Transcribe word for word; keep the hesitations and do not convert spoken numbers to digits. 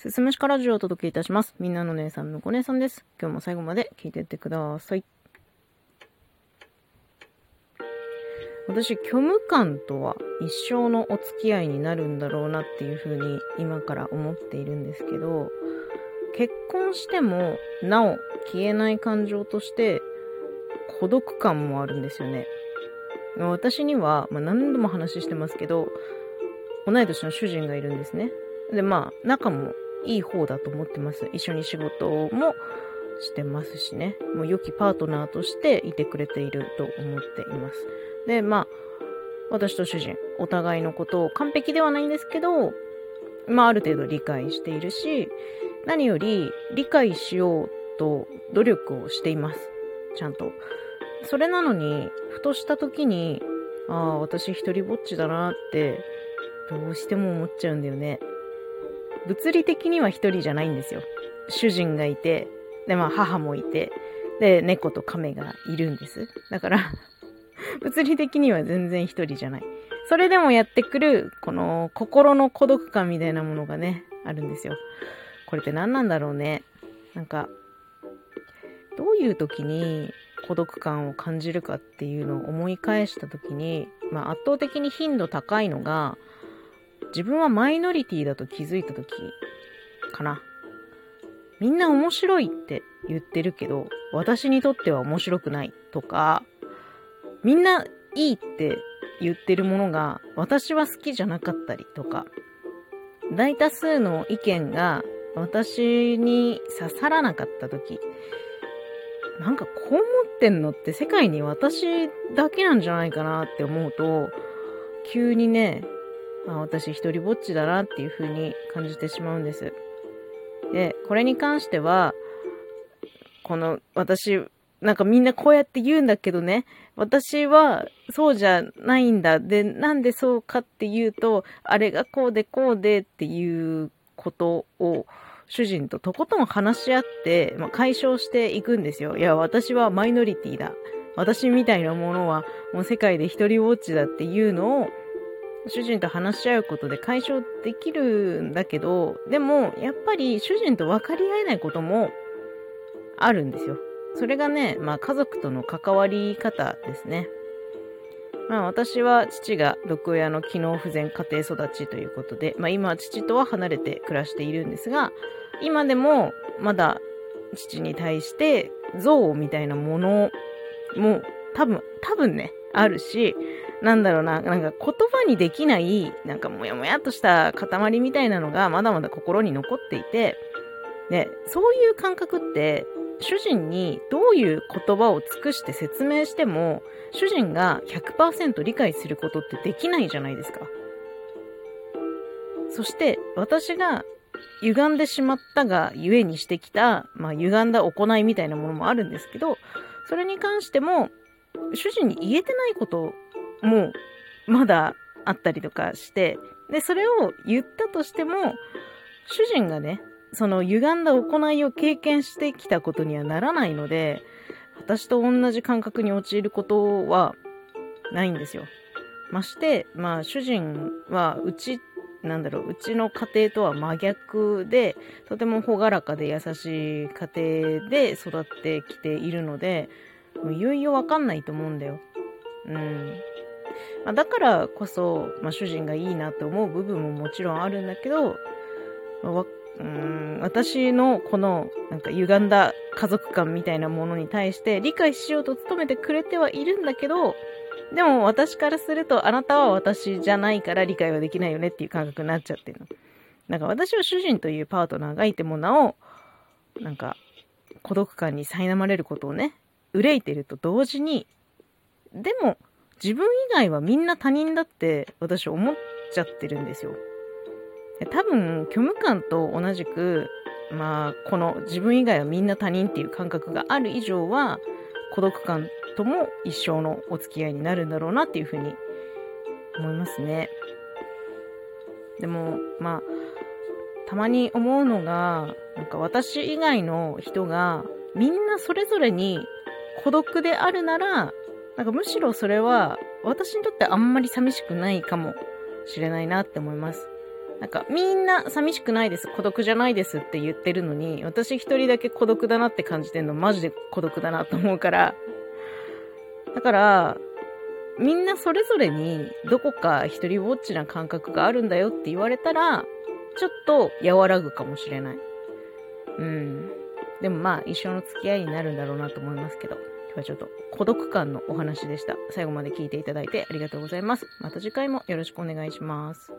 すすむしかラジオをお届けいたします。みんなの姉さん、むこ姉さんです。今日も最後まで聞いていってください。私、虚無感とは一生のお付き合いになるんだろうなっていうふうに今から思っているんですけど、結婚してもなお消えない感情として孤独感もあるんですよね。私には、まあ、何度も話してますけど、同い年の主人がいるんですね。で、まあ仲もいい方だと思ってます。一緒に仕事もしてますしね、もう良きパートナーとしていてくれていると思っています。で、まあ私と主人、お互いのことを完璧ではないんですけど、まあある程度理解しているし、何より理解しようと努力をしています、ちゃんと。それなのに、ふとした時に、ああ私一人ぼっちだなってどうしても思っちゃうんだよね。物理的には一人じゃないんですよ。主人がいて、でまあ母もいて、で猫と亀がいるんです。だから物理的には全然一人じゃない。それでもやってくるこの心の孤独感みたいなものがね、あるんですよ。これって何なんだろうね。なんかどういう時に孤独感を感じるかっていうのを思い返した時に、まあ圧倒的に頻度高いのが、自分はマイノリティだと気づいた時かな。みんな面白いって言ってるけど、私にとっては面白くないとか、みんないいって言ってるものが私は好きじゃなかったりとか、大多数の意見が私に刺さらなかった時、なんかこう思ってんのって世界に私だけなんじゃないかなって思うと、急にね、まあ、私一人ぼっちだなっていう風に感じてしまうんです。で、これに関しては、この私、なんかみんなこうやって言うんだけどね、私はそうじゃないんだ。で、なんでそうかっていうと、あれがこうでこうでっていうことを主人ととことん話し合って、まあ、解消していくんですよ。いや、私はマイノリティだ。私みたいなものはもう世界で一人ぼっちだっていうのを、主人と話し合うことで解消できるんだけど、でもやっぱり主人と分かり合えないこともあるんですよ。それがね、まあ家族との関わり方ですね。まあ私は父が毒親の機能不全家庭育ちということで、まあ今は父とは離れて暮らしているんですが、今でもまだ父に対して憎悪みたいなものも多分、多分ね、あるし、なんだろうな、なんか言葉にできない、なんかもやもやっとした塊みたいなのがまだまだ心に残っていて、ね、そういう感覚って、主人にどういう言葉を尽くして説明しても、主人が ひゃくパーセント 理解することってできないじゃないですか。そして、私が歪んでしまったがゆえにしてきた、まあ歪んだ行いみたいなものもあるんですけど、それに関しても、主人に言えてないこともまだあったりとかして、で、それを言ったとしても、主人がね、その歪んだ行いを経験してきたことにはならないので、私と同じ感覚に陥ることはないんですよ。まして、まあ主人はうち、なんだろう、うちの家庭とは真逆で、とても朗らかで優しい家庭で育ってきているので、もういよいよわかんないと思うんだよ。うん。まあ、だからこそ、まあ、主人がいいなと思う部分ももちろんあるんだけど、わうーん私のこのなんか歪んだ家族感みたいなものに対して理解しようと努めてくれてはいるんだけど、でも私からするとあなたは私じゃないから理解はできないよねっていう感覚になっちゃってるの。なんか私は主人というパートナーがいてもなお、なんか孤独感に苛まれることをね、憂いてると同時に、でも自分以外はみんな他人だって私思っちゃってるんですよ。多分虚無感と同じく、まあこの自分以外はみんな他人っていう感覚がある以上は、孤独感とも一生のお付き合いになるんだろうなっていうふうに思いますね。でもまあたまに思うのが、なんか私以外の人がみんなそれぞれに孤独であるなら、なんかむしろそれは私にとってあんまり寂しくないかもしれないなって思います。なんかみんな寂しくないです、孤独じゃないですって言ってるのに、私一人だけ孤独だなって感じてんのマジで孤独だなと思うから、だからみんなそれぞれにどこか一人ぼっちな感覚があるんだよって言われたらちょっと和らぐかもしれない。うん。でもまあ一生の付き合いになるんだろうなと思いますけど、今日はちょっと孤独感のお話でした。最後まで聞いていただいてありがとうございます。また次回もよろしくお願いします。